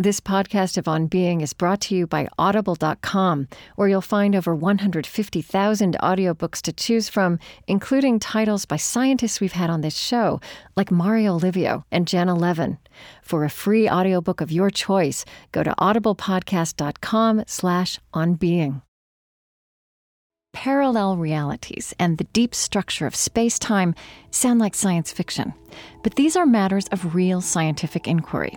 This podcast of On Being is brought to you by Audible.com, where you'll find over 150,000 audiobooks to choose from, including titles by scientists we've had on this show, like Mario Livio and Jenna Levin. For a free audiobook of your choice, go to audiblepodcast.com/onbeing. Parallel realities and the deep structure of space-time sound like science fiction, but these are matters of real scientific inquiry.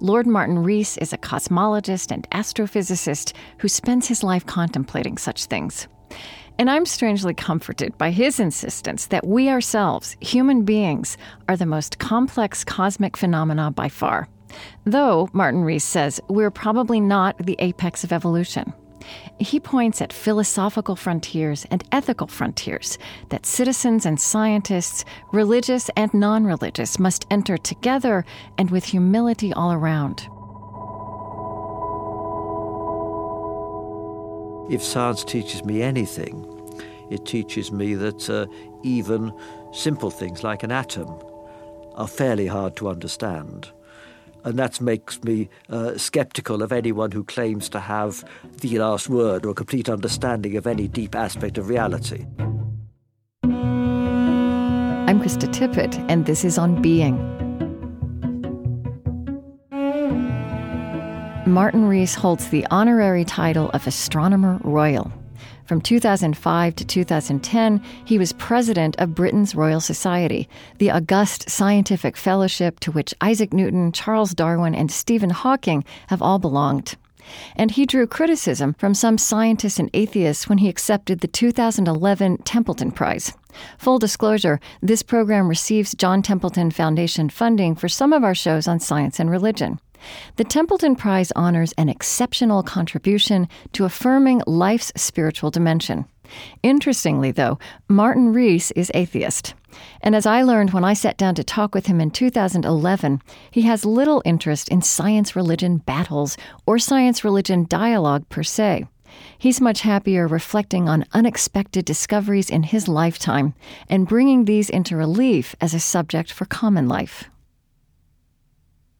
Lord Martin Rees is a cosmologist and astrophysicist who spends his life contemplating such things. And I'm strangely comforted by his insistence that we ourselves, human beings, are the most complex cosmic phenomena by far. Though, Martin Rees says, we're probably not the apex of evolution. He points at philosophical frontiers and ethical frontiers that citizens and scientists, religious and non-religious, must enter together and with humility all around. If science teaches me anything, it teaches me that even simple things like an atom are fairly hard to understand. And that makes me sceptical of anyone who claims to have the last word or complete understanding of any deep aspect of reality. I'm Krista Tippett, and this is On Being. Martin Rees holds the honorary title of Astronomer Royal. From 2005 to 2010, he was president of Britain's Royal Society, the august scientific fellowship to which Isaac Newton, Charles Darwin, and Stephen Hawking have all belonged. And he drew criticism from some scientists and atheists when he accepted the 2011 Templeton Prize. Full disclosure, this program receives John Templeton Foundation funding for some of our shows on science and religion. The Templeton Prize honors an exceptional contribution to affirming life's spiritual dimension. Interestingly, though, Martin Rees is atheist. And as I learned when I sat down to talk with him in 2011, he has little interest in science-religion battles or science-religion dialogue per se. He's much happier reflecting on unexpected discoveries in his lifetime and bringing these into relief as a subject for common life.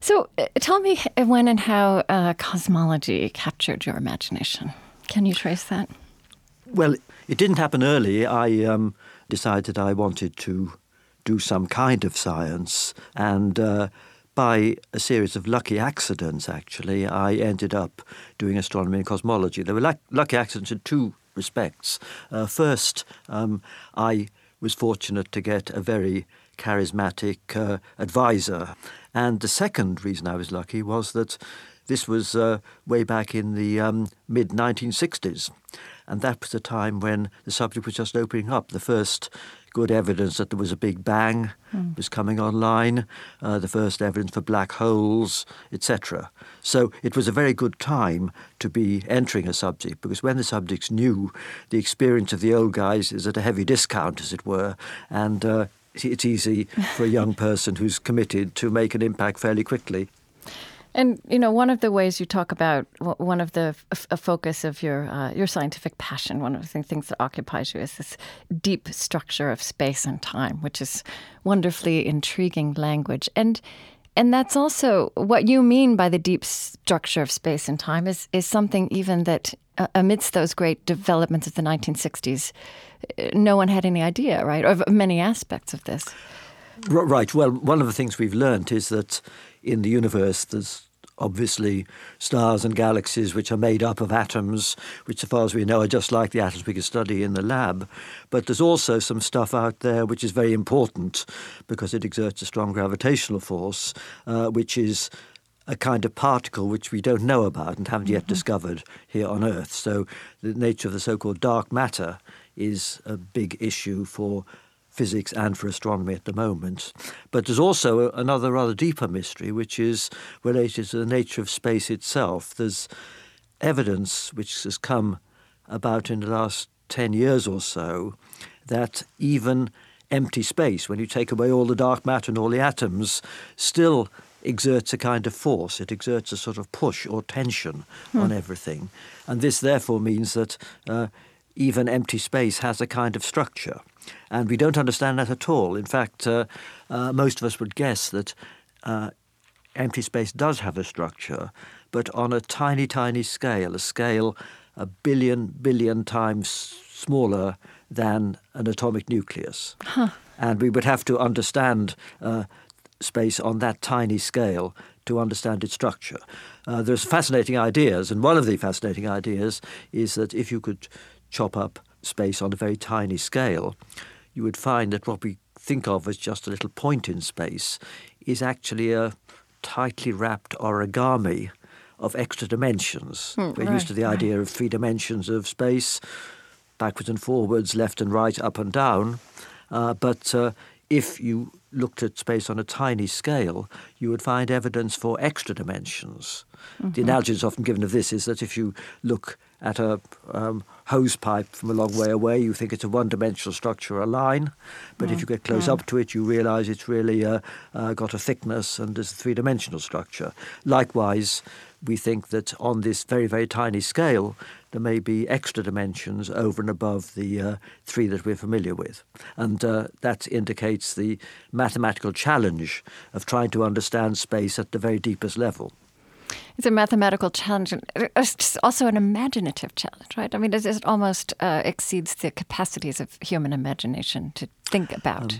So tell me when and how cosmology captured your imagination. Can you trace that? Well, it didn't happen early. I decided I wanted to do some kind of science. And by a series of lucky accidents, actually, I ended up doing astronomy and cosmology. There were lucky accidents in two respects. First, I was fortunate to get a very charismatic advisor. And the second reason I was lucky was that this was way back in the mid-1960s. And that was the time when the subject was just opening up. The first good evidence that there was a Big Bang was coming online, the first evidence for black holes, etc. So it was a very good time to be entering a subject, because when the subject's new, the experience of the old guys is at a heavy discount, as it were, and it's easy for a young person who's committed to make an impact fairly quickly. And, you know, one of the ways you talk about one of the focus of your scientific passion, one of the things that occupies you is this deep structure of space and time, which is wonderfully intriguing language. And that's also what you mean by the deep structure of space and time is something even that amidst those great developments of the 1960s, no one had any idea, right, of many aspects of this. Right. Well, one of the things we've learned is that in the universe there's obviously stars and galaxies which are made up of atoms, which, so far as we know, are just like the atoms we can study in the lab. But there's also some stuff out there which is very important because it exerts a strong gravitational force, which is a kind of particle which we don't know about and haven't yet discovered here on Earth. So the nature of the so-called dark matter is a big issue for physics and for astronomy at the moment. But there's also another rather deeper mystery, which is related to the nature of space itself. There's evidence which has come about in the last 10 years or so that even empty space, when you take away all the dark matter and all the atoms, still exerts a kind of force. It exerts a sort of push or tension on everything. And this therefore means that even empty space has a kind of structure. And we don't understand that at all. In fact, most of us would guess that empty space does have a structure, but on a tiny, tiny scale, a scale a billion times smaller than an atomic nucleus. Huh. And we would have to understand space on that tiny scale to understand its structure. There's fascinating ideas, and one of the fascinating ideas is that if you could chop up space on a very tiny scale, you would find that what we think of as just a little point in space is actually a tightly wrapped origami of extra dimensions. We're used to the idea of 3 dimensions of space, backwards and forwards, left and right, up and down. But if you looked at space on a tiny scale, you would find evidence for extra dimensions. Mm-hmm. The analogy that's often given of this is that if you look at a hose pipe from a long way away, you think it's a one-dimensional structure, a line. But if you get close up to it, you realize it's really got a thickness and is a 3-dimensional structure. Likewise, we think that on this very, very tiny scale, there may be extra dimensions over and above the 3 that we're familiar with. And that indicates the mathematical challenge of trying to understand space at the very deepest level. It's a mathematical challenge. It's also an imaginative challenge, right? I mean, it almost exceeds the capacities of human imagination to think about.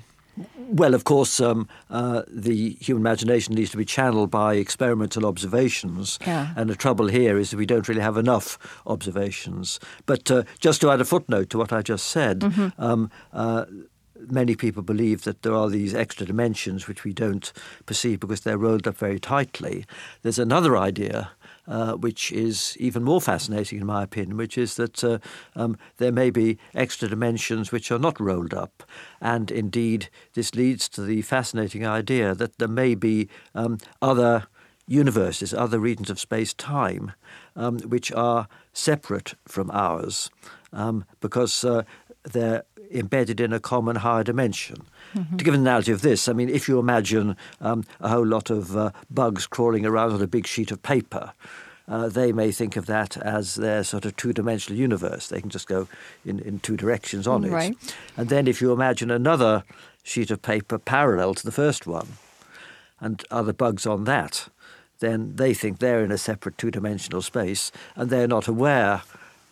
Well, of course, the human imagination needs to be channeled by experimental observations. Yeah. And the trouble here is that we don't really have enough observations. But just to add a footnote to what I just said, many people believe that there are these extra dimensions which we don't perceive because they're rolled up very tightly. There's another idea which is even more fascinating in my opinion, which is that there may be extra dimensions which are not rolled up. And indeed, this leads to the fascinating idea that there may be other universes, other regions of space-time, which are separate from ours because they're embedded in a common higher dimension. Mm-hmm. To give an analogy of this, I mean, if you imagine a whole lot of bugs crawling around on a big sheet of paper, they may think of that as their sort of 2-dimensional universe. They can just go in 2 directions on it. Right. And then if you imagine another sheet of paper parallel to the first one and other bugs on that, then they think they're in a separate 2-dimensional space and they're not aware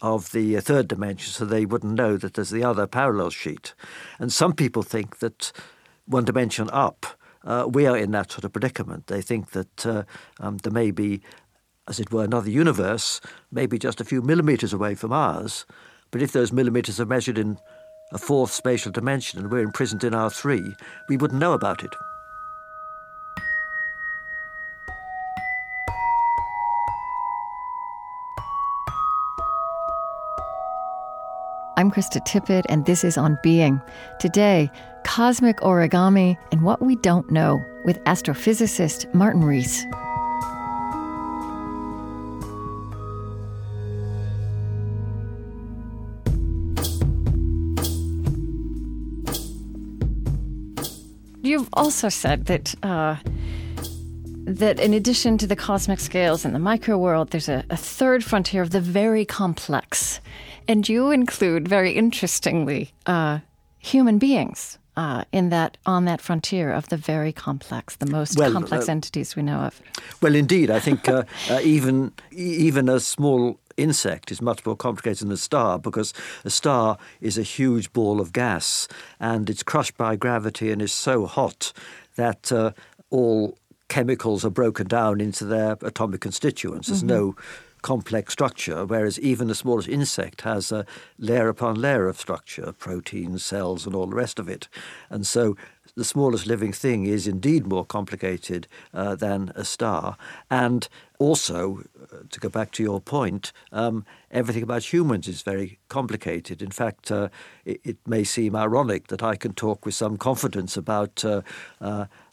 of the 3rd dimension, so they wouldn't know that there's the other parallel sheet. And some people think that 1 dimension up, we are in that sort of predicament. They think that there may be, as it were, another universe, maybe just a few millimetres away from ours. But if those millimetres are measured in a 4th spatial dimension and we're imprisoned in our 3, we wouldn't know about it. I'm Krista Tippett, and this is On Being. Today, cosmic origami and what we don't know with astrophysicist Martin Rees. You've also said that that in addition to the cosmic scales and the microworld, there's a 3rd frontier of the very complex. And you include, very interestingly, human beings in that on that frontier of the very complex, the most complex entities we know of. Well, indeed, I think even a small insect is much more complicated than a star, because a star is a huge ball of gas and it's crushed by gravity and is so hot that all chemicals are broken down into their atomic constituents. There's no complex structure, whereas even the smallest insect has a layer upon layer of structure, proteins, cells, and all the rest of it. And so the smallest living thing is indeed more complicated than a star. And also, to go back to your point, everything about humans is very complicated. In fact, it may seem ironic that I can talk with some confidence about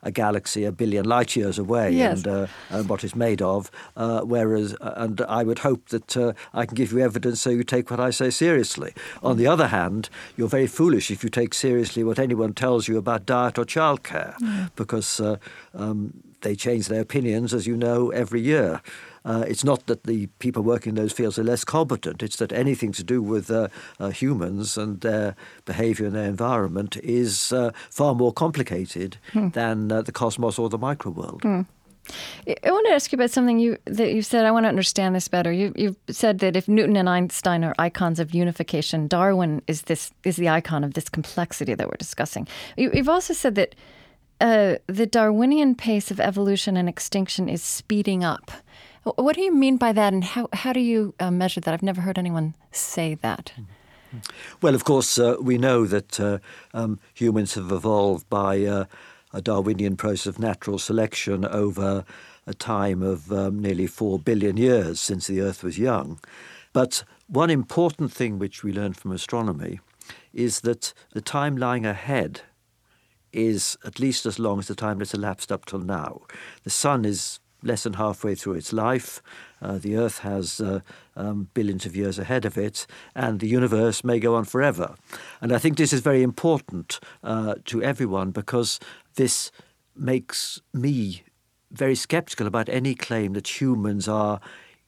a galaxy 1 billion light years away and what it's made of, whereas, and I would hope that I can give you evidence so you take what I say seriously. On the other hand, you're very foolish if you take seriously what anyone tells you about diet or childcare, because they change their opinions, as you know, every year. It's not that the people working in those fields are less competent. It's that anything to do with humans and their behaviour and their environment is far more complicated than the cosmos or the microworld. I want to ask you about something that you said. I want to understand this better. You've said that if Newton and Einstein are icons of unification, Darwin is the icon of this complexity that we're discussing. You've also said that the Darwinian pace of evolution and extinction is speeding up. What do you mean by that, and how do you measure that? I've never heard anyone say that. Well, of course, we know that humans have evolved by a Darwinian process of natural selection over a time of nearly 4 billion years since the Earth was young. But one important thing which we learn from astronomy is that the time lying ahead is at least as long as the time that's elapsed up till now. The sun is less than halfway through its life. The Earth has billions of years ahead of it, and the universe may go on forever. And I think this is very important to everyone, because this makes me very skeptical about any claim that humans are,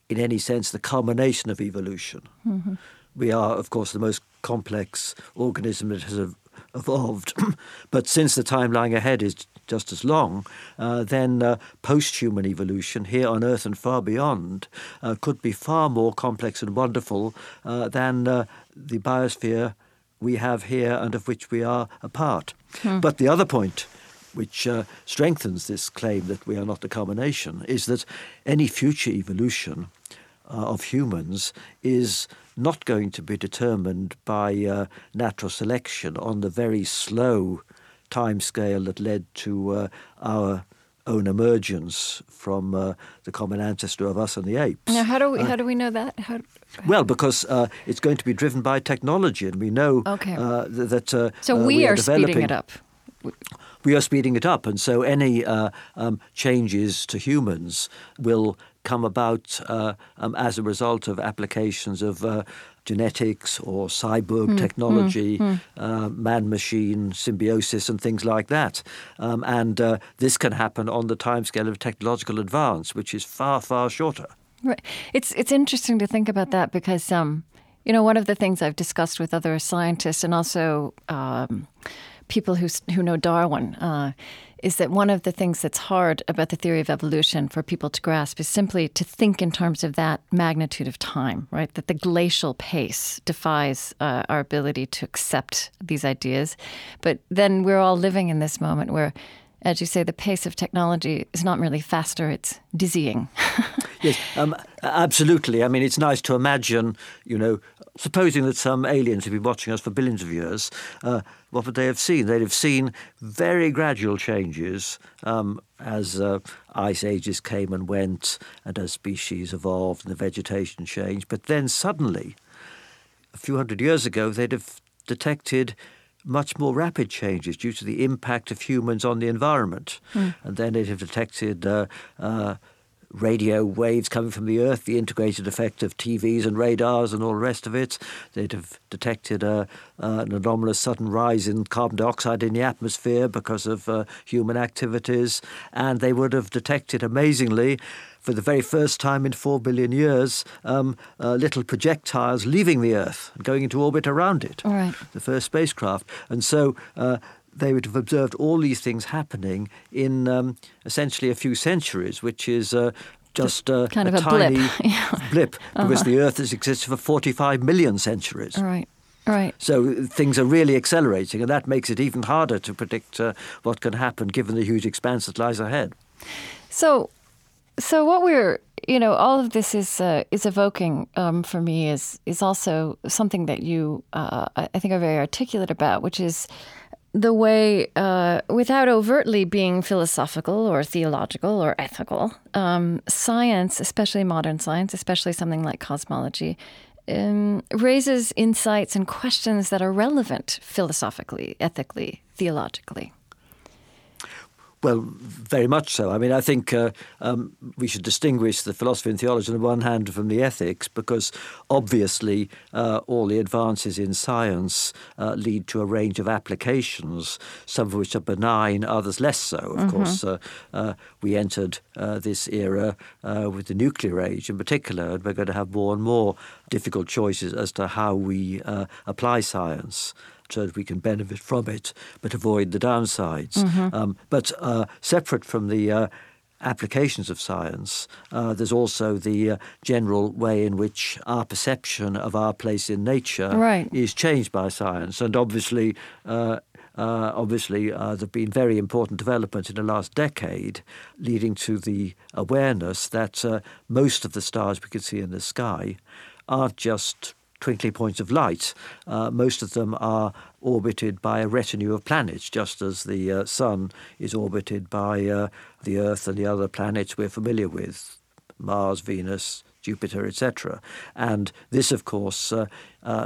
in any sense, the culmination of evolution. Mm-hmm. We are, of course, the most complex organism that has evolved. But since the time lying ahead is just as long, then post-human evolution here on Earth and far beyond could be far more complex and wonderful than the biosphere we have here and of which we are a part. Hmm. But the other point which strengthens this claim that we are not the culmination is that any future evolution of humans is not going to be determined by natural selection on the very slow time scale that led to our own emergence from the common ancestor of us and the apes. Now, how do we know that? Well, because it's going to be driven by technology, and we know that we are speeding it up. We are speeding it up, and so any changes to humans will come about as a result of applications of genetics or cyborg technology, man-machine symbiosis and things like that. And this can happen on the timescale of technological advance, which is far, far shorter. Right. It's interesting to think about that because, one of the things I've discussed with other scientists and also people who know Darwin is that one of the things that's hard about the theory of evolution for people to grasp is simply to think in terms of that magnitude of time, right? That the glacial pace defies our ability to accept these ideas. But then we're all living in this moment where, as you say, the pace of technology is not really faster, it's dizzying. Yes, absolutely. I mean, it's nice to imagine, supposing that some aliens have been watching us for billions of years, what would they have seen? They'd have seen very gradual changes as ice ages came and went and as species evolved and the vegetation changed. But then suddenly, a few hundred years ago, they'd have detected much more rapid changes due to the impact of humans on the environment. Mm. And then they'd have detected radio waves coming from the Earth, the integrated effect of TVs and radars and all the rest of it. They'd have detected an anomalous sudden rise in carbon dioxide in the atmosphere because of human activities. And they would have detected, amazingly, for the very first time in 4 billion years, little projectiles leaving the Earth and going into orbit around it, right. The first spacecraft. And so they would have observed all these things happening in essentially a few centuries, which is just kind of a tiny blip, because the Earth has existed for 45 million centuries. Right. Right. So things are really accelerating, and that makes it even harder to predict what can happen given the huge expanse that lies ahead. So what we're, all of this is evoking for me is also something that you, I think, are very articulate about, which is the way, without overtly being philosophical or theological or ethical, science, especially modern science, especially something like cosmology, raises insights and questions that are relevant philosophically, ethically, theologically. Well, very much so. I mean, I think we should distinguish the philosophy and theology on the one hand from the ethics, because obviously all the advances in science lead to a range of applications, some of which are benign, others less so. Of course, we entered this era with the nuclear age in particular, and we're going to have more and more difficult choices as to how we apply science, so that we can benefit from it but avoid the downsides. But separate from the applications of science. There's also the general way in which our perception of our place in nature is changed by science. And obviously, there have been very important developments in the last decade leading to the awareness that most of the stars we can see in the sky aren't just twinkly points of light. Most of them are orbited by a retinue of planets, just as the sun is orbited by the Earth and the other planets we're familiar with, Mars, Venus, Jupiter, etc. And this, of course,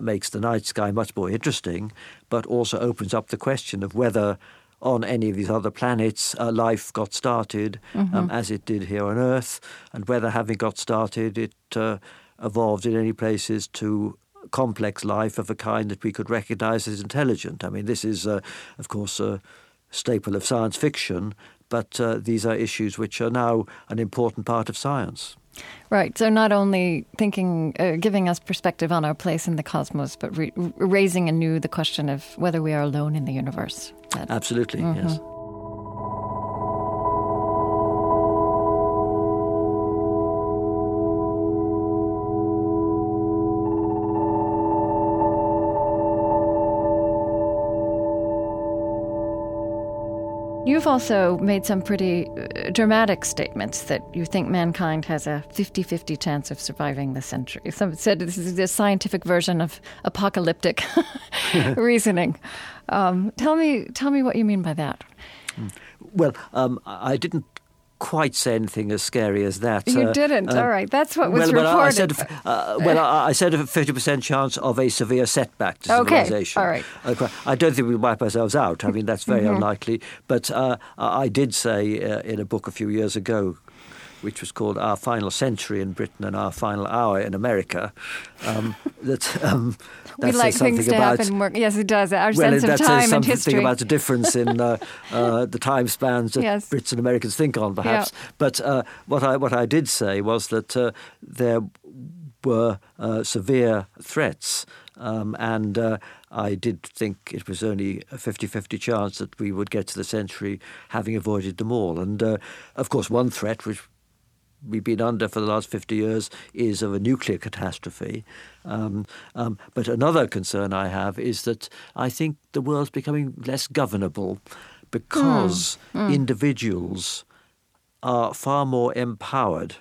makes the night sky much more interesting, but also opens up the question of whether on any of these other planets life got started as it did here on Earth, and whether, having got started, it evolved in any places to complex life of a kind that we could recognize as intelligent. I mean, this is, of course, a staple of science fiction, but these are issues which are now an important part of science. Right. So not only thinking, giving us perspective on our place in the cosmos, but raising anew the question of whether we are alone in the universe. Absolutely, yes. You've also made some pretty dramatic statements that you think mankind has a 50-50 chance of surviving the century. Some said this is the scientific version of apocalyptic reasoning. Tell me what you mean by that. Well, I didn't quite say anything as scary as that. You didn't. All right. That's what was reported. I said a 50% chance of a severe setback to civilization. Okay. All right. I don't think we wipe ourselves out. I mean, that's very unlikely. But I did say in a book a few years ago, which was called Our Final Century in Britain and Our Final Hour in America, that we like things to happen more. Yes, it does. Our sense of time and history. That says something about the difference in the time spans that Brits and Americans think on, perhaps. Yeah. But what I did say was that there were severe threats, and I did think it was only a 50-50 chance that we would get to the century having avoided them all. And, of course, one threat which we've been under for the last 50 years is of a nuclear catastrophe. But another concern I have is that I think the world's becoming less governable because individuals are far more empowered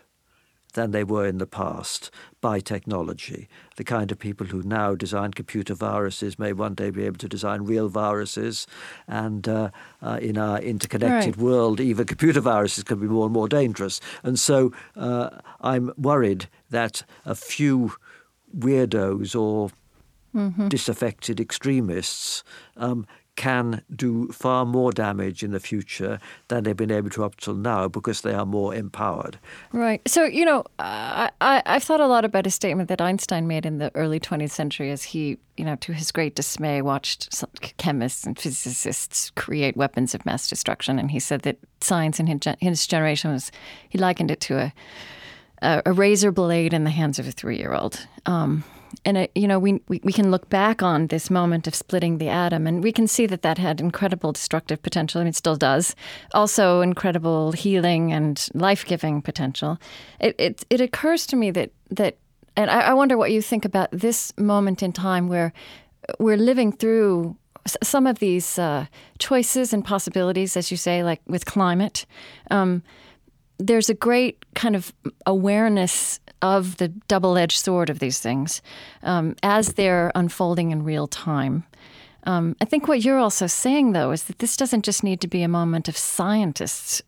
than they were in the past by technology. The kind of people who now design computer viruses may one day be able to design real viruses. And in our interconnected world, even computer viruses can be more and more dangerous. And so I'm worried that a few weirdos or disaffected extremists can do far more damage in the future than they've been able to up till now because they are more empowered. Right. So, you know, I've thought a lot about a statement that Einstein made in the early 20th century as he, you know, to his great dismay, watched chemists and physicists create weapons of mass destruction. And he said that science in his generation was, he likened it to a razor blade in the hands of a 3-year-old. And, you know, we can look back on this moment of splitting the atom, and we can see that that had incredible destructive potential. I mean, it still does. Also incredible healing and life-giving potential. It occurs to me that and I wonder what you think about this moment in time where we're living through some of these choices and possibilities, as you say, like with climate. There's a great kind of awareness of the double-edged sword of these things as they're unfolding in real time. I think what you're also saying, though, is that this doesn't just need to be a moment of scientists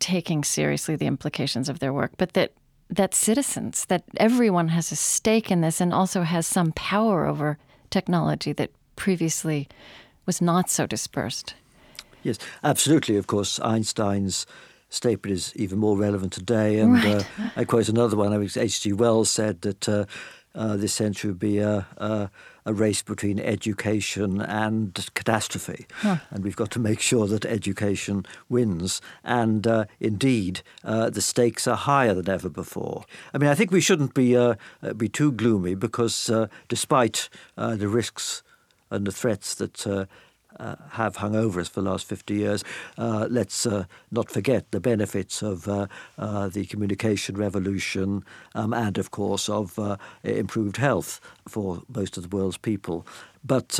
taking seriously the implications of their work, but that citizens, that everyone has a stake in this and also has some power over technology that previously was not so dispersed. Yes, absolutely. Of course, Einstein's statement is even more relevant today. And I quote another one. I mean, H.G. Wells said that this century would be a race between education and catastrophe. Huh. And we've got to make sure that education wins. And indeed, the stakes are higher than ever before. I mean, I think we shouldn't be too gloomy because despite the risks and the threats that have hung over us for the last 50 years. Let's not forget the benefits of the communication revolution and, of course, of improved health for most of the world's people. But,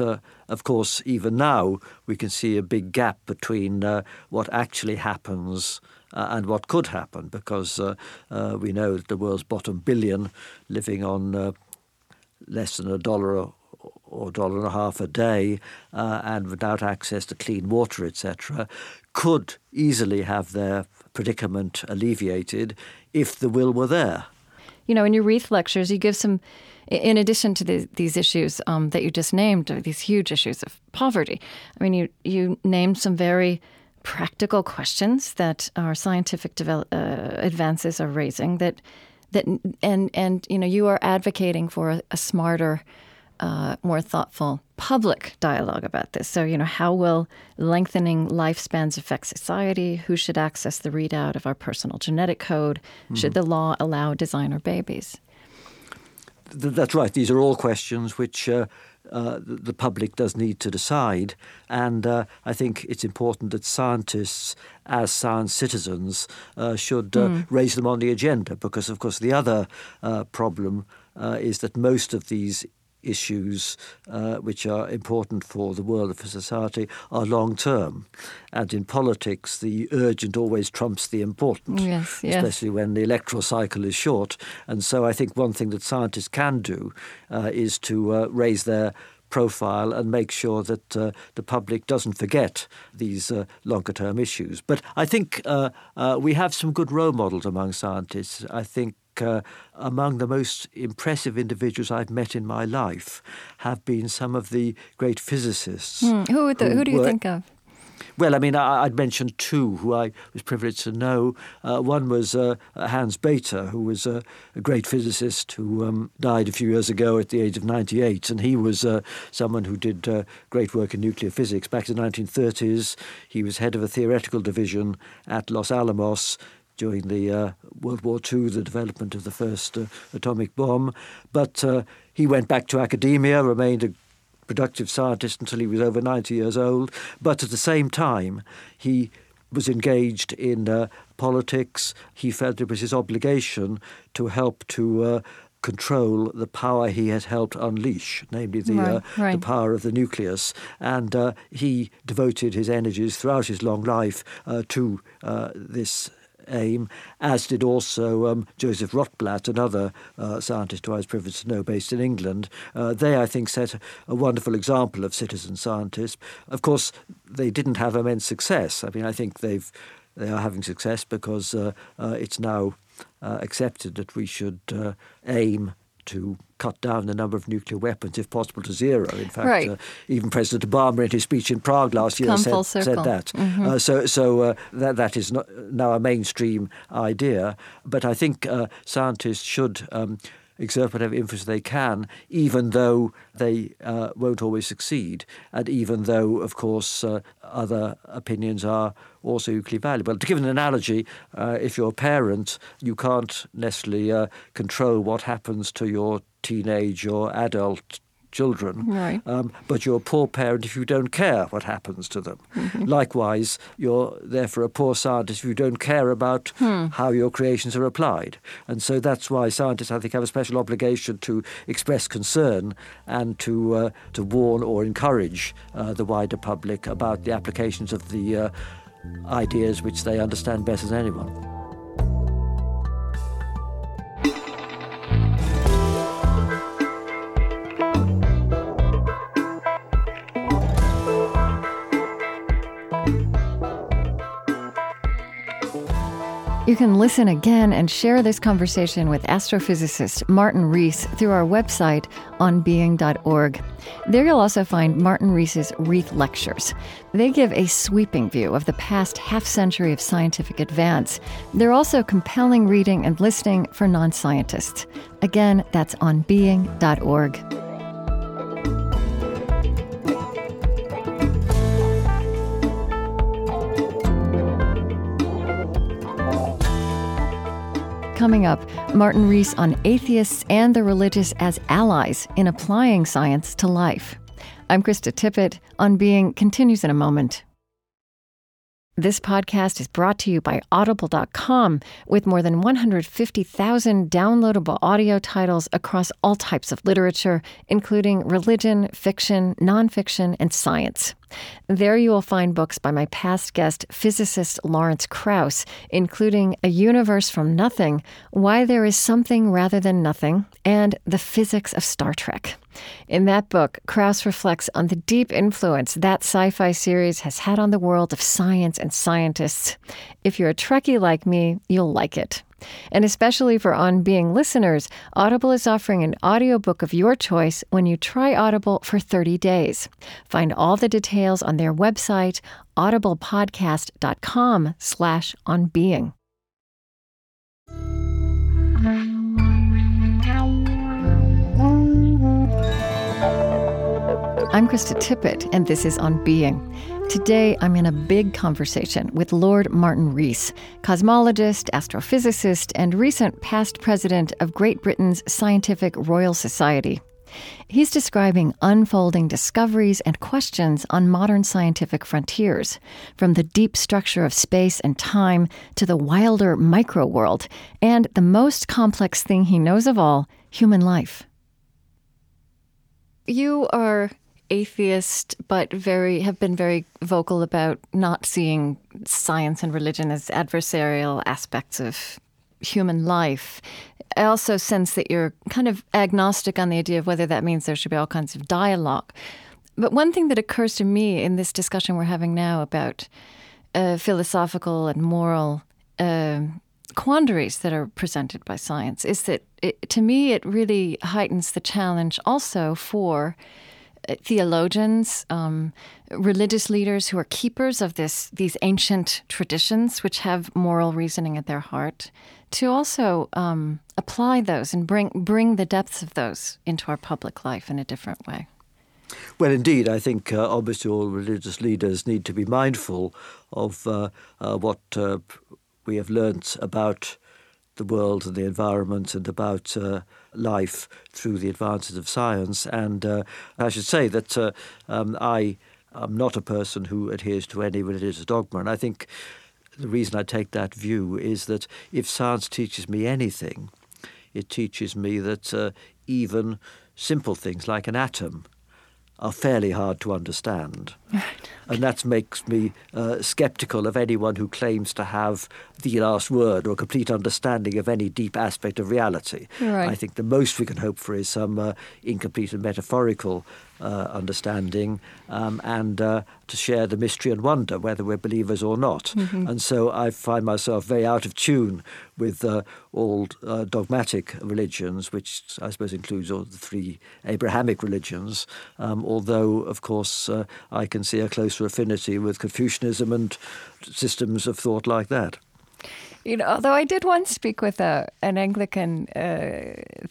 of course, even now we can see a big gap between what actually happens and what could happen, because we know that the world's bottom billion living on less than $1 or $1.50 a day and without access to clean water, etc., could easily have their predicament alleviated if the will were there. You know, in your Rees lectures, you give some, in addition to these issues that you just named, these huge issues of poverty. I mean, you named some very practical questions that our scientific advances are raising. And you know, you are advocating for a smarter, more thoughtful public dialogue about this. So, you know, how will lengthening lifespans affect society? Who should access the readout of our personal genetic code? Mm-hmm. Should the law allow designer babies? That's right. These are all questions which the public does need to decide. And I think it's important that scientists, as science citizens, should raise them on the agenda, because, of course, the other problem is that most of these issues which are important for the world and for society are long-term. And in politics, the urgent always trumps the important, yes. Especially when the electoral cycle is short. And so I think one thing that scientists can do is to raise their profile and make sure that the public doesn't forget these longer-term issues. But I think we have some good role models among scientists. I think among the most impressive individuals I've met in my life have been some of the great physicists. Who do you think of? Well, I mean, I'd mentioned two who I was privileged to know. One was Hans Bethe, who was a great physicist who died a few years ago at the age of 98. And he was someone who did great work in nuclear physics. Back in the 1930s, he was head of a theoretical division at Los Alamos during the World War II, the development of the first atomic bomb. But he went back to academia, remained a productive scientist until he was over 90 years old. But at the same time, he was engaged in politics. He felt it was his obligation to help to control the power he had helped unleash, namely the power of the nucleus. And he devoted his energies throughout his long life to this aim, as did also Joseph Rotblat, another scientist who I was privileged to know based in England. They, I think, set a wonderful example of citizen scientists. Of course, they didn't have immense success. I mean, I think they are having success because it's now accepted that we should aim to cut down the number of nuclear weapons, if possible, to zero. In fact, even President Obama in his speech in Prague last year said that. Mm-hmm. That is now a mainstream idea. But I think scientists should exert whatever influence they can, even though they won't always succeed, and even though, of course, other opinions are also equally valuable. To give an analogy, if you're a parent, you can't necessarily control what happens to your teenage or adult children, but you're a poor parent if you don't care what happens to them. Mm-hmm. Likewise, you're therefore a poor scientist if you don't care about how your creations are applied. And so that's why scientists, I think, have a special obligation to express concern and to warn or encourage the wider public about the applications of the ideas which they understand better than anyone. You can listen again and share this conversation with astrophysicist Martin Rees through our website, onbeing.org. There you'll also find Martin Rees's Rees lectures. They give a sweeping view of the past half-century of scientific advance. They're also compelling reading and listening for non-scientists. Again, that's onbeing.org. Coming up, Martin Rees on atheists and the religious as allies in applying science to life. I'm Krista Tippett. On Being continues in a moment. This podcast is brought to you by Audible.com, with more than 150,000 downloadable audio titles across all types of literature, including religion, fiction, nonfiction, and science. There you will find books by my past guest, physicist Lawrence Krauss, including A Universe from Nothing, Why There Is Something Rather Than Nothing, and The Physics of Star Trek. In that book, Krauss reflects on the deep influence that sci-fi series has had on the world of science and scientists. If you're a Trekkie like me, you'll like it. And especially for On Being listeners, Audible is offering an audiobook of your choice when you try Audible for 30 days. Find all the details on their website, audiblepodcast.com/onbeing. I'm Krista Tippett, and this is On Being. Today, I'm in a big conversation with Lord Martin Rees, cosmologist, astrophysicist, and recent past president of Great Britain's Scientific Royal Society. He's describing unfolding discoveries and questions on modern scientific frontiers, from the deep structure of space and time to the wilder microworld, and the most complex thing he knows of all, human life. You are atheist, but have been very vocal about not seeing science and religion as adversarial aspects of human life. I also sense that you're kind of agnostic on the idea of whether that means there should be all kinds of dialogue. But one thing that occurs to me in this discussion we're having now about philosophical and moral quandaries that are presented by science is that, to me, it really heightens the challenge also for theologians, religious leaders who are keepers of these ancient traditions, which have moral reasoning at their heart, to also apply those and bring the depths of those into our public life in a different way. Well, indeed, I think obviously all religious leaders need to be mindful of what we have learnt about the world and the environment and about life through the advances of science. And I should say that I am not a person who adheres to any religious dogma. And I think the reason I take that view is that if science teaches me anything, it teaches me that even simple things like an atom are fairly hard to understand. Right. Okay. And that makes me sceptical of anyone who claims to have the last word or complete understanding of any deep aspect of reality. Right. I think the most we can hope for is some incomplete and metaphorical understanding and to share the mystery and wonder, whether we're believers or not. Mm-hmm. And so I find myself very out of tune with all dogmatic religions, which I suppose includes all the three Abrahamic religions, although, of course, I can see a closer affinity with Confucianism and systems of thought like that. You know, although I did once speak with an Anglican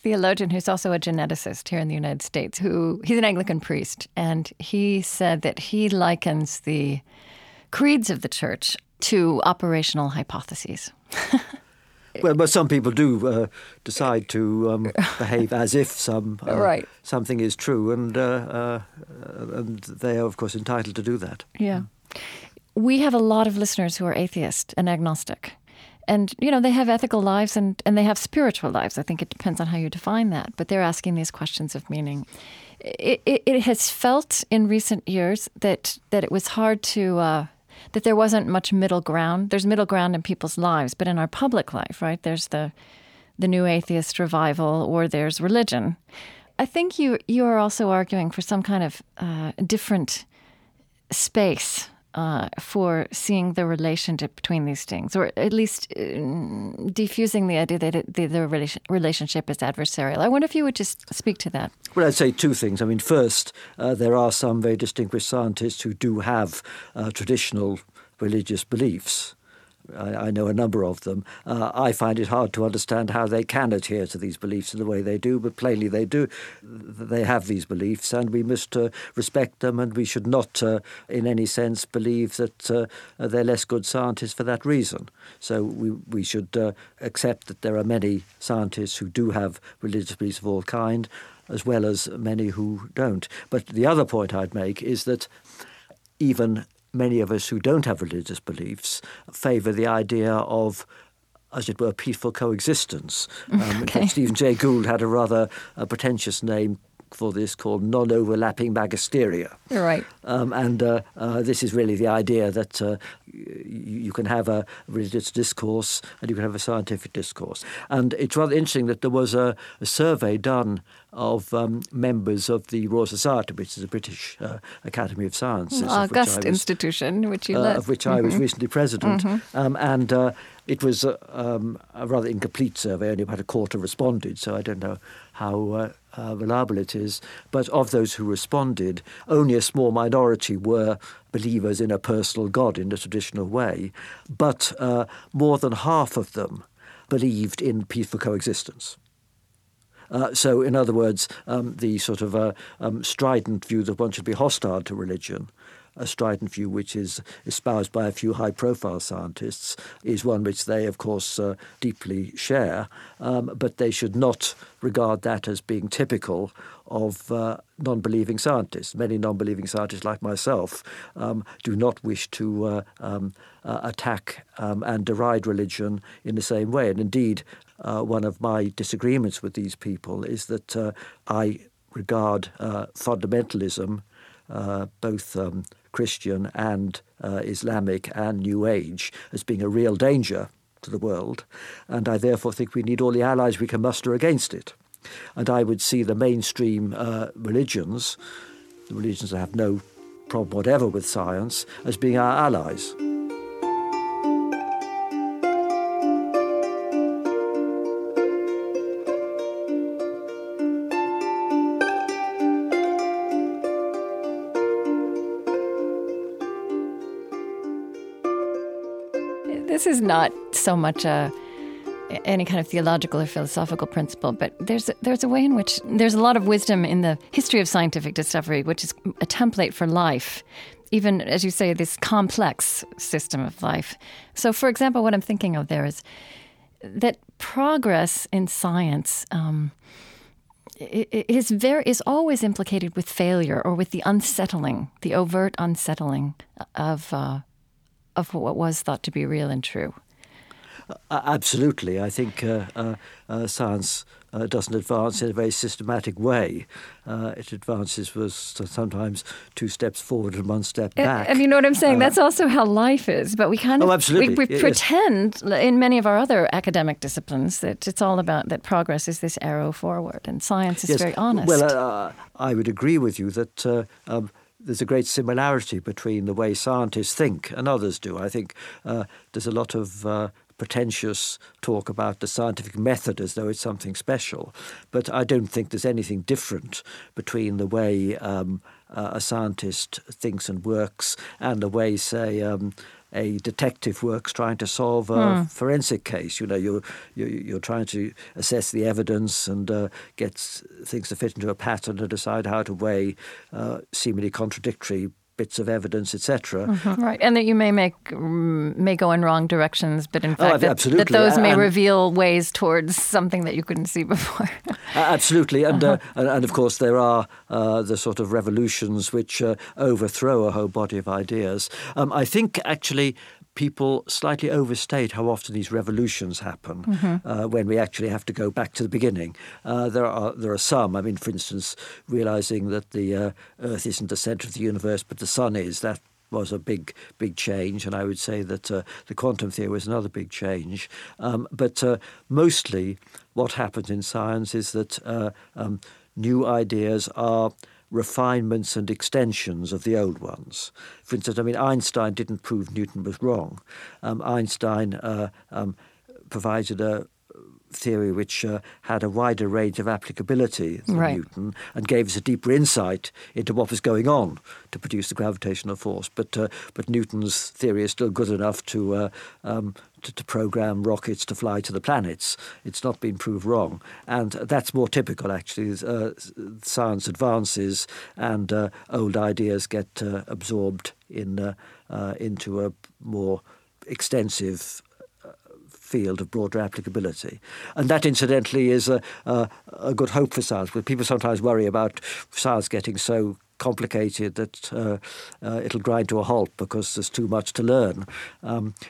theologian who's also a geneticist here in the United States, he's an Anglican priest, and he said that he likens the creeds of the church to operational hypotheses. Well, but some people do decide to behave as if something is true, and they are, of course, entitled to do that. Yeah. We have a lot of listeners who are atheist and agnostic. And, you know, they have ethical lives and they have spiritual lives. I think it depends on how you define that. But they're asking these questions of meaning. It has felt in recent years that it was hard to that there wasn't much middle ground. There's middle ground in people's lives, but in our public life, right, there's the new atheist revival, or there's religion. I think you are also arguing for some kind of different space for seeing the relationship between these things, or at least defusing the idea that the relationship is adversarial. I wonder if you would just speak to that. Well, I'd say two things. I mean, first, there are some very distinguished scientists who do have traditional religious beliefs. I know a number of them. I find it hard to understand how they can adhere to these beliefs in the way they do, but plainly they do. They have these beliefs, and we must respect them, and we should not, in any sense, believe that they're less good scientists for that reason. So we should accept that there are many scientists who do have religious beliefs of all kind, as well as many who don't. But the other point I'd make is that even many of us who don't have religious beliefs favour the idea of, as it were, peaceful coexistence. Okay. Stephen Jay Gould had a rather pretentious name for this called non-overlapping magisteria. Right. This is really the idea that you can have a religious discourse and you can have a scientific discourse. And it's rather interesting that there was a survey done of members of the Royal Society, which is a British Academy of Sciences. August institution, which you led. Of which I was recently president. It was a rather incomplete survey. Only about a quarter responded, so I don't know how reliable it is. But of those who responded, only a small minority were believers in a personal God in the traditional way. But more than half of them believed in peaceful coexistence. So, in other words, the sort of strident view that one should be hostile to religion, a strident view which is espoused by a few high-profile scientists, is one which they, of course, deeply share. But they should not regard that as being typical of non-believing scientists. Many non-believing scientists, like myself, do not wish to attack and deride religion in the same way. And indeed, one of my disagreements with these people is that I regard fundamentalism, both Christian and Islamic and New Age, as being a real danger to the world, and I therefore think we need all the allies we can muster against it. And I would see the mainstream religions, the religions that have no problem whatever with science, as being our allies. This is not so much any kind of theological or philosophical principle, but there's a way in which there's a lot of wisdom in the history of scientific discovery, which is a template for life, even, as you say, this complex system of life. So, for example, what I'm thinking of there is that progress in science is always implicated with failure or with the unsettling, the overt unsettling of what was thought to be real and true. Absolutely. I think science doesn't advance in a very systematic way. It advances with sometimes two steps forward and one step back. And you know what I'm saying? That's also how life is. But we kind of we pretend in many of our other academic disciplines that it's all about that progress is this arrow forward, and science is very honest. Well, I would agree with you that there's a great similarity between the way scientists think and others do. I think there's a lot of pretentious talk about the scientific method as though it's something special. But I don't think there's anything different between the way a scientist thinks and works and the way, say, a detective works trying to solve a forensic case. You know, you're trying to assess the evidence and get things to fit into a pattern and decide how to weigh seemingly contradictory bits of evidence, etc. Right, and that you may go in wrong directions, but in fact that those may reveal ways towards something that you couldn't see before. Absolutely, and of course there are the sort of revolutions which overthrow a whole body of ideas. I think actually people slightly overstate how often these revolutions happen when we actually have to go back to the beginning. There are some. I mean, for instance, realizing that the Earth isn't the center of the universe, but the sun is. That was a big change, and I would say that the quantum theory was another big change. But mostly what happens in science is that new ideas are refinements and extensions of the old ones. For instance, I mean, Einstein didn't prove Newton was wrong. Einstein provided a theory which had a wider range of applicability than Newton and gave us a deeper insight into what was going on to produce the gravitational force. But Newton's theory is still good enough to program rockets to fly to the planets. It's not been proved wrong. And that's more typical, actually. Science advances and old ideas get absorbed into a more extensive field of broader applicability. And that, incidentally, is a good hope for science. People sometimes worry about science getting so complicated that it'll grind to a halt because there's too much to learn.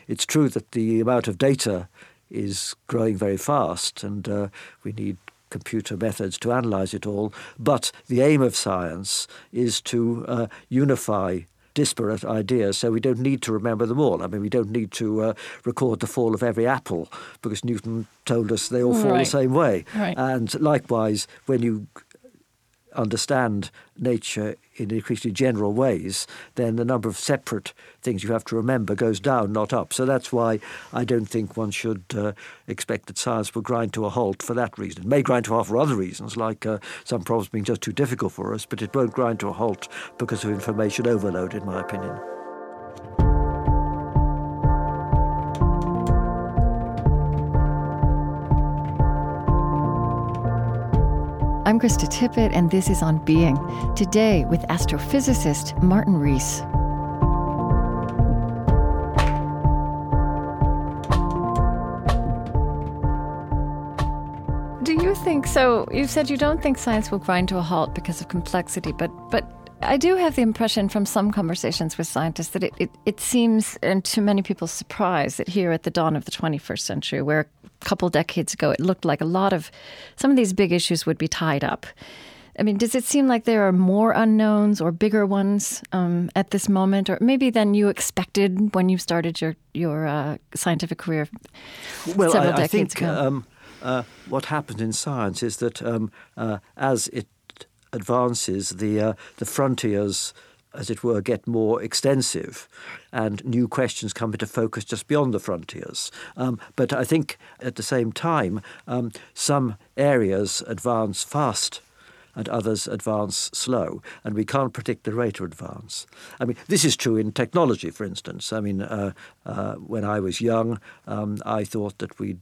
It's true that the amount of data is growing very fast, and we need computer methods to analyse it all. But the aim of science is to unify disparate ideas, so we don't need to remember them all. I mean, we don't need to record the fall of every apple, because Newton told us they all fall the same way. Right. And likewise, when you understand nature in increasingly general ways, then the number of separate things you have to remember goes down, not up. So that's why I don't think one should expect that science will grind to a halt for that reason. It may grind to a halt for other reasons, like some problems being just too difficult for us, but it won't grind to a halt because of information overload, in my opinion. I'm Krista Tippett, and this is On Being. Today, with astrophysicist Martin Rees. Do you think so? You said you don't think science will grind to a halt because of complexity, but I do have the impression from some conversations with scientists that it seems, and to many people's surprise, that here at the dawn of the 21st century, where a couple decades ago it looked like some of these big issues would be tied up. I mean, does it seem like there are more unknowns or bigger ones at this moment, or maybe than you expected when you started your scientific career several decades ago? Well, I think what happens in science is that as it advances, the frontiers, as it were, get more extensive, and new questions come into focus just beyond the frontiers. But I think at the same time, some areas advance fast and others advance slow, and we can't predict the rate of advance. I mean, this is true in technology, for instance. I mean, when I was young, I thought that we'd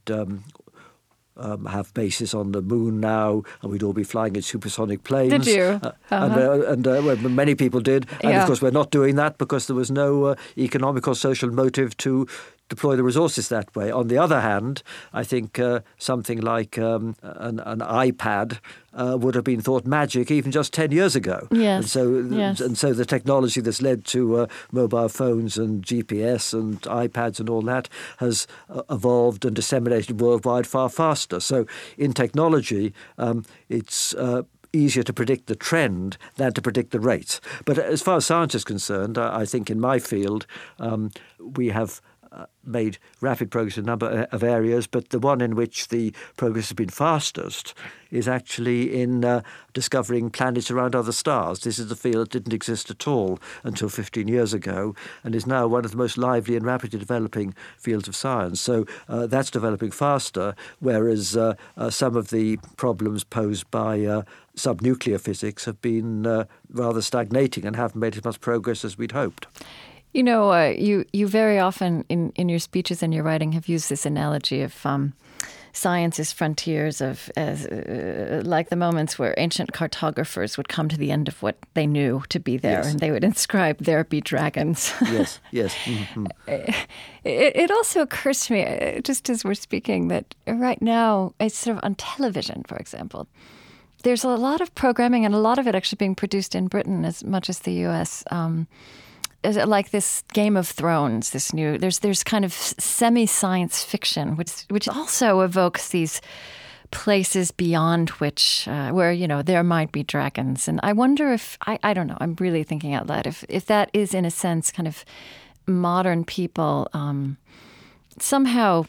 have bases on the moon now, and we'd all be flying in supersonic planes. Did you? Many people did. And of course, we're not doing that because there was no economic or social motive to deploy the resources that way. On the other hand, I think something like an iPad would have been thought magic even just 10 years ago. Yes. And so the technology that's led to mobile phones and GPS and iPads and all that has evolved and disseminated worldwide far faster. So in technology, it's easier to predict the trend than to predict the rate. But as far as science is concerned, I think in my field, we have made rapid progress in a number of areas, but the one in which the progress has been fastest is actually in discovering planets around other stars. This is a field that didn't exist at all until 15 years ago and is now one of the most lively and rapidly developing fields of science. So that's developing faster, whereas some of the problems posed by subnuclear physics have been rather stagnating and haven't made as much progress as we'd hoped. You know, you very often in your speeches and your writing have used this analogy of science as frontiers like the moments where ancient cartographers would come to the end of what they knew to be there, and they would inscribe, "There be dragons." Yes. Mm-hmm. It also occurs to me, just as we're speaking, that right now it's sort of on television, for example. There's a lot of programming, and a lot of it actually being produced in Britain as much as the U.S., like this Game of Thrones, this new there's kind of semi-science fiction, which also evokes these places beyond which, where there might be dragons. And I wonder if I don't know. I'm really thinking out loud. If that is in a sense kind of modern people somehow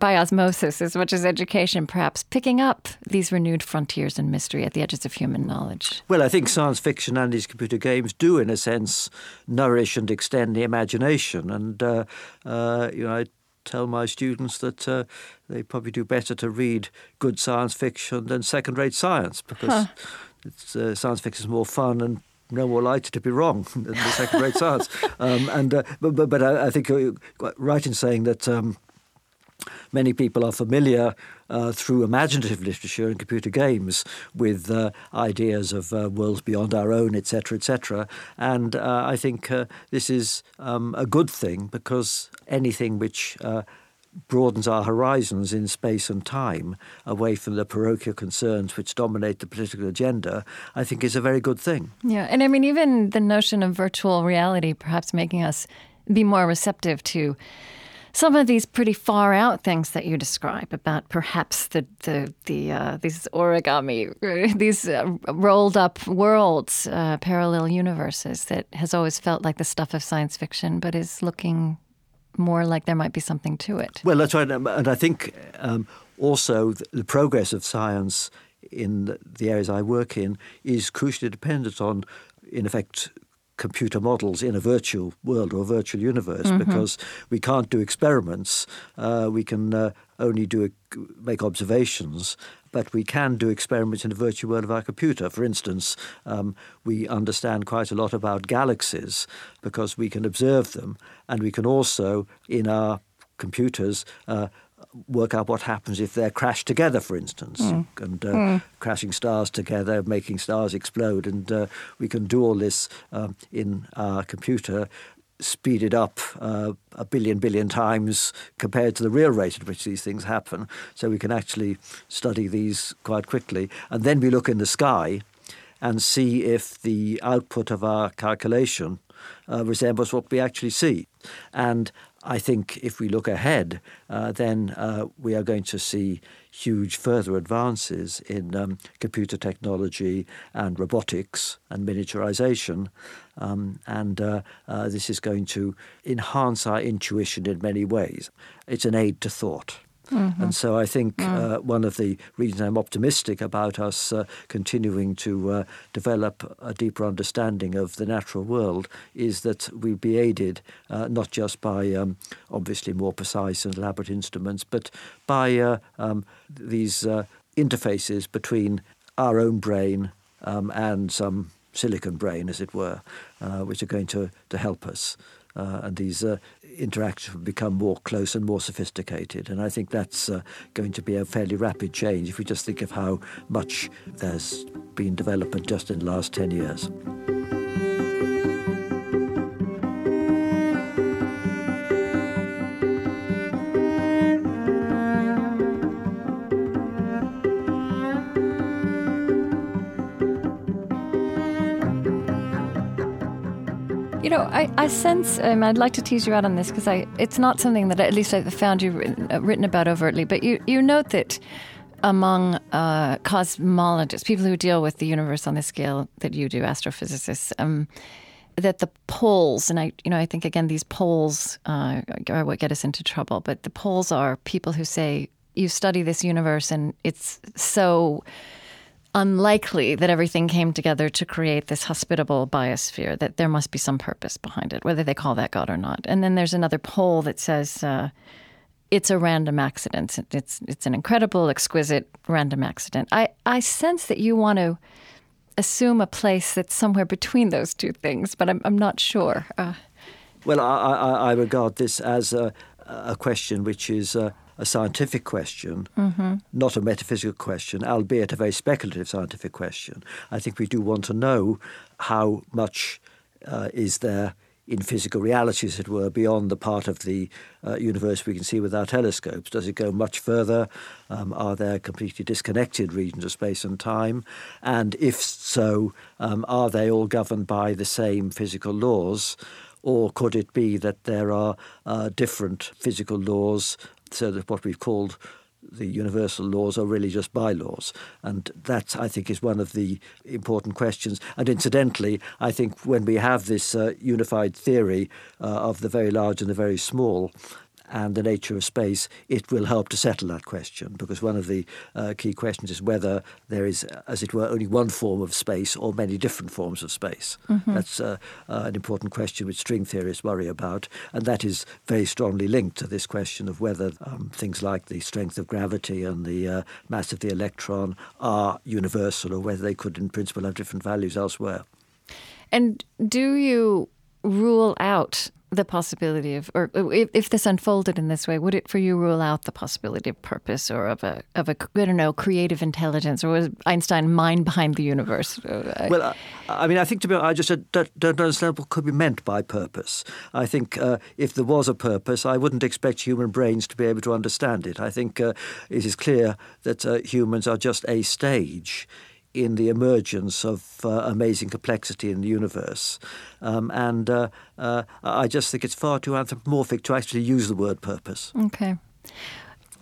by osmosis, as much as education, perhaps picking up these renewed frontiers and mystery at the edges of human knowledge. Well, I think science fiction and these computer games do, in a sense, nourish and extend the imagination. And I tell my students that they probably do better to read good science fiction than second-rate science, because science fiction is more fun and no more likely to be wrong than the second-rate science. But I think you're quite right in saying that. Many people are familiar through imaginative literature and computer games with ideas of worlds beyond our own, etc., etc. And I think this is a good thing, because anything which broadens our horizons in space and time away from the parochial concerns which dominate the political agenda, I think is a very good thing. Yeah, and I mean, even the notion of virtual reality perhaps making us be more receptive to some of these pretty far out things that you describe about perhaps these origami, these rolled up worlds, parallel universes that has always felt like the stuff of science fiction, but is looking more like there might be something to it. Well, that's right, and I think also the progress of science in the areas I work in is crucially dependent on, in effect, computer models in a virtual world or a virtual universe, mm-hmm. because we can't do experiments. We can only make observations, but we can do experiments in the virtual world of our computer. For instance, we understand quite a lot about galaxies because we can observe them, and we can also, in our computers, work out what happens if they're crashed together, for instance, and crashing stars together, making stars explode. And we can do all this in our computer, speeded up a billion times compared to the real rate at which these things happen. So we can actually study these quite quickly. And then we look in the sky and see if the output of our calculation resembles what we actually see. And I think if we look ahead, then we are going to see huge further advances in computer technology and robotics and miniaturization. And this is going to enhance our intuition in many ways. It's an aid to thought. Mm-hmm. And so I think one of the reasons I'm optimistic about us continuing to develop a deeper understanding of the natural world is that we'll be aided not just by obviously more precise and elaborate instruments, but by these interfaces between our own brain and some silicon brain, as it were, which are going to help us. And these interactions will become more close and more sophisticated. And I think that's going to be a fairly rapid change if we just think of how much there's been development just in the last 10 years. You know, I sense, I'd like to tease you out on this because it's not something that at least I've found you written about overtly, but you note that among cosmologists, people who deal with the universe on the scale that you do, astrophysicists, that the poles, and I think again these poles are what get us into trouble, but the poles are people who say, you study this universe and it's so unlikely that everything came together to create this hospitable biosphere, that there must be some purpose behind it, whether they call that God or not. And then there's another poll that says it's a random accident. It's an incredible, exquisite random accident. I sense that you want to assume a place that's somewhere between those two things, but I'm not sure. Well, I regard this as a question which is a scientific question, mm-hmm. not a metaphysical question, albeit a very speculative scientific question. I think we do want to know how much is there in physical reality, as it were, beyond the part of the universe we can see with our telescopes. Does it go much further? Are there completely disconnected regions of space and time? And if so, are they all governed by the same physical laws? Or could it be that there are different physical laws, so that what we've called the universal laws are really just bylaws? And that, I think, is one of the important questions. And incidentally, I think when we have this unified theory of the very large and the very small and the nature of space, it will help to settle that question, because one of the key questions is whether there is, as it were, only one form of space or many different forms of space. Mm-hmm. That's an important question which string theorists worry about, and that is very strongly linked to this question of whether things like the strength of gravity and the mass of the electron are universal, or whether they could, in principle, have different values elsewhere. And do you rule out the possibility of, or if this unfolded in this way, would it for you rule out the possibility of purpose or of a I don't know, creative intelligence, or was Einstein mind behind the universe? Well, I mean, I think to be honest, I just don't understand what could be meant by purpose. I think if there was a purpose, I wouldn't expect human brains to be able to understand it. I think it is clear that humans are just a stage in the emergence of amazing complexity in the universe. And I just think it's far too anthropomorphic to actually use the word purpose. Okay.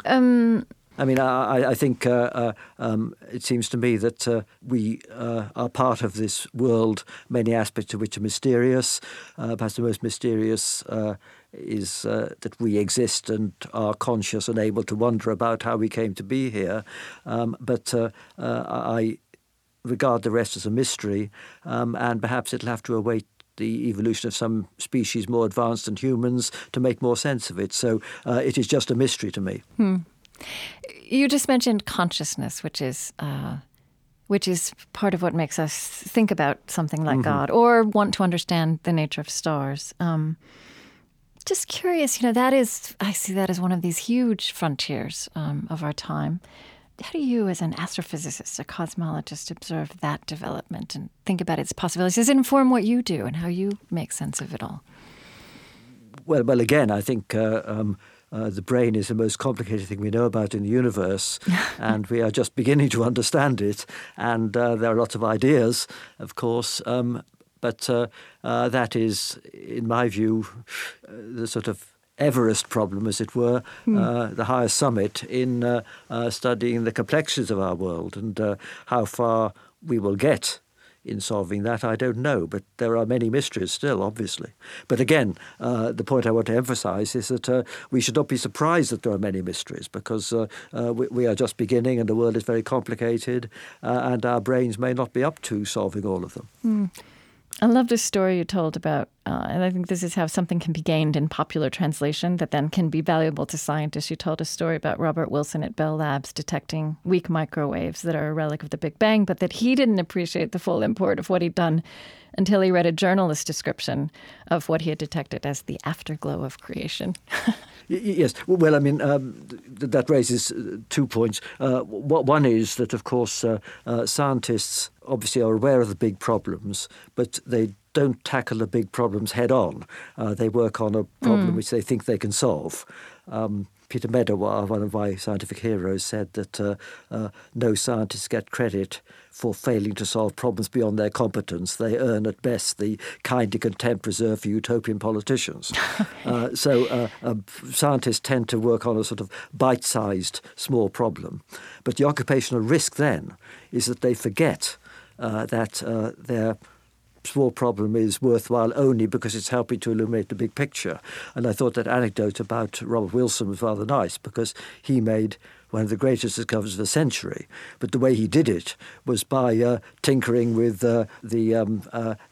I mean, I think it seems to me that we are part of this world, many aspects of which are mysterious. Perhaps the most mysterious is that we exist and are conscious and able to wonder about how we came to be here. But I regard the rest as a mystery, and perhaps it'll have to await the evolution of some species more advanced than humans to make more sense of it. So it is just a mystery to me. You just mentioned consciousness, which is part of what makes us think about something like God or want to understand the nature of stars. Just curious, I see that as one of these huge frontiers of our time. How do you, as an astrophysicist, a cosmologist, observe that development and think about its possibilities? Does it inform what you do and how you make sense of it all? Well, again, I think the brain is the most complicated thing we know about in the universe, and we are just beginning to understand it. And there are lots of ideas, of course, but that is, in my view, the sort of Everest problem, as it were, the highest summit in studying the complexities of our world, and how far we will get in solving that, I don't know. But there are many mysteries still, obviously. But again, the point I want to emphasize is that we should not be surprised that there are many mysteries, because we are just beginning and the world is very complicated, and our brains may not be up to solving all of them. I love this story you told about, and I think this is how something can be gained in popular translation that then can be valuable to scientists. You told a story about Robert Wilson at Bell Labs detecting weak microwaves that are a relic of the Big Bang, but that he didn't appreciate the full import of what he'd done until he read a journalist's description of what he had detected as the afterglow of creation. Yes. Well, I mean, that raises 2 points. One is that, of course, scientists obviously are aware of the big problems, but they don't tackle the big problems head on. They work on a problem which they think they can solve. Peter Medawar, one of my scientific heroes, said that no scientists get credit for failing to solve problems beyond their competence. They earn, at best, the kind of contempt reserved for utopian politicians. So scientists tend to work on a sort of bite-sized, small problem. But the occupational risk then is that they forget that their small problem is worthwhile only because it's helping to illuminate the big picture. And I thought that anecdote about Robert Wilson was rather nice, because he made one of the greatest discoveries of the century. But the way he did it was by tinkering with the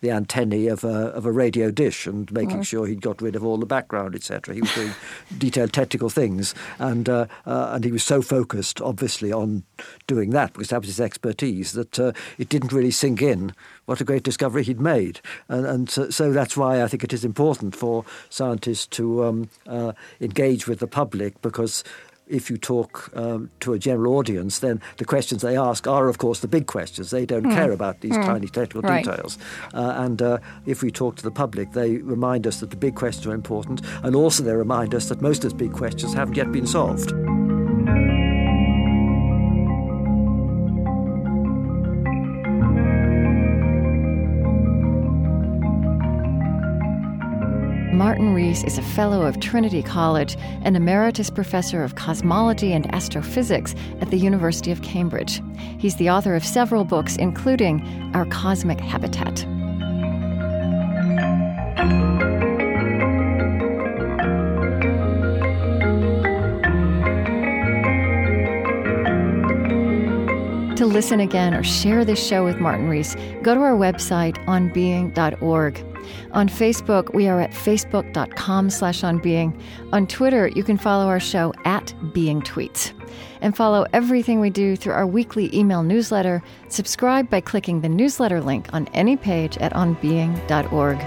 antennae of a radio dish and making sure he'd got rid of all the background, etc. He was doing detailed technical things, and he was so focused, obviously, on doing that because that was his expertise, that it didn't really sink in what a great discovery he'd made. And so that's why I think it is important for scientists to engage with the public, because if you talk to a general audience, then the questions they ask are, of course, the big questions. They don't care about these tiny technical details. And if we talk to the public, they remind us that the big questions are important, and also they remind us that most of those big questions haven't yet been solved. Martin Rees is a fellow of Trinity College and emeritus professor of cosmology and astrophysics at the University of Cambridge. He's the author of several books, including Our Cosmic Habitat. To listen again or share this show with Martin Rees, go to our website, onbeing.org. On Facebook, we are at facebook.com/onbeing. On Twitter, you can follow our show at Being Tweets. And follow everything we do through our weekly email newsletter. Subscribe by clicking the newsletter link on any page at onbeing.org.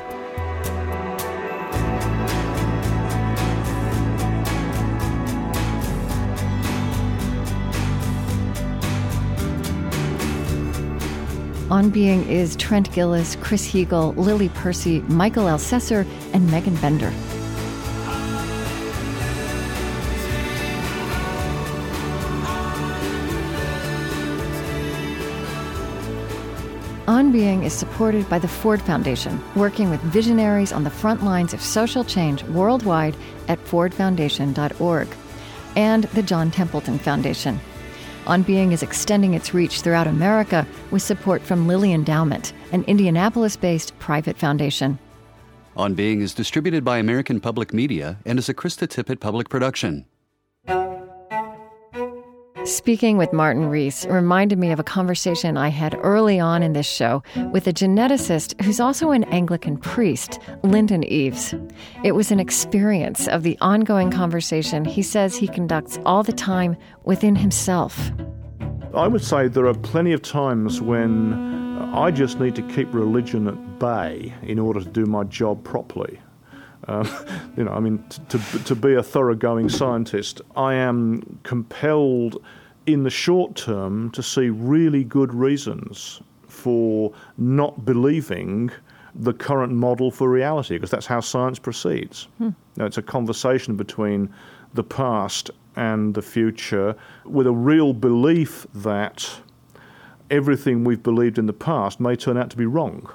On Being is Trent Gilliss, Chris Heagle, Lily Percy, Michael Alcesser, and Megan Bender. On Being is supported by the Ford Foundation, working with visionaries on the front lines of social change worldwide at fordfoundation.org, and the John Templeton Foundation. On Being is extending its reach throughout America with support from Lilly Endowment, an Indianapolis-based private foundation. On Being is distributed by American Public Media and is a Krista Tippett public production. Speaking with Martin Rees reminded me of a conversation I had early on in this show with a geneticist who's also an Anglican priest, Lyndon Eaves. It was an experience of the ongoing conversation he says he conducts all the time within himself. I would say there are plenty of times when I just need to keep religion at bay in order to do my job properly. To be a thoroughgoing scientist, I am compelled in the short term to see really good reasons for not believing the current model for reality, because that's how science proceeds. Now, it's a conversation between the past and the future with a real belief that everything we've believed in the past may turn out to be wrong.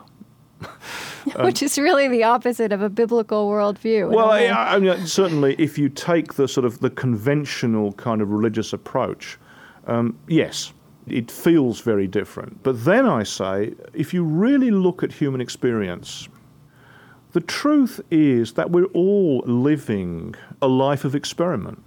Which is really the opposite of a biblical worldview. Well, I mean, certainly if you take the sort of the conventional kind of religious approach, yes, it feels very different. But then I say, if you really look at human experience, the truth is that we're all living a life of experiment.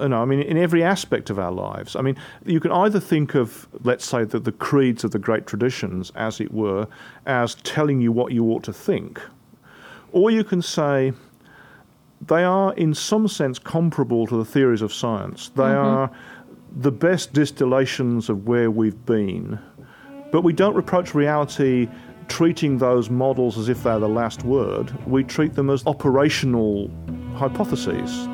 In every aspect of our lives. I mean, you can either think of, let's say, the creeds of the great traditions, as it were, as telling you what you ought to think, or you can say they are in some sense comparable to the theories of science. They are the best distillations of where we've been, but we don't reproach reality treating those models as if they're the last word. We treat them as operational hypotheses.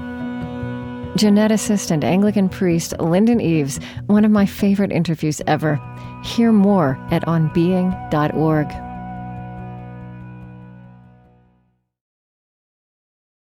Geneticist and Anglican priest Lyndon Eaves, one of my favorite interviews ever. Hear more at onbeing.org.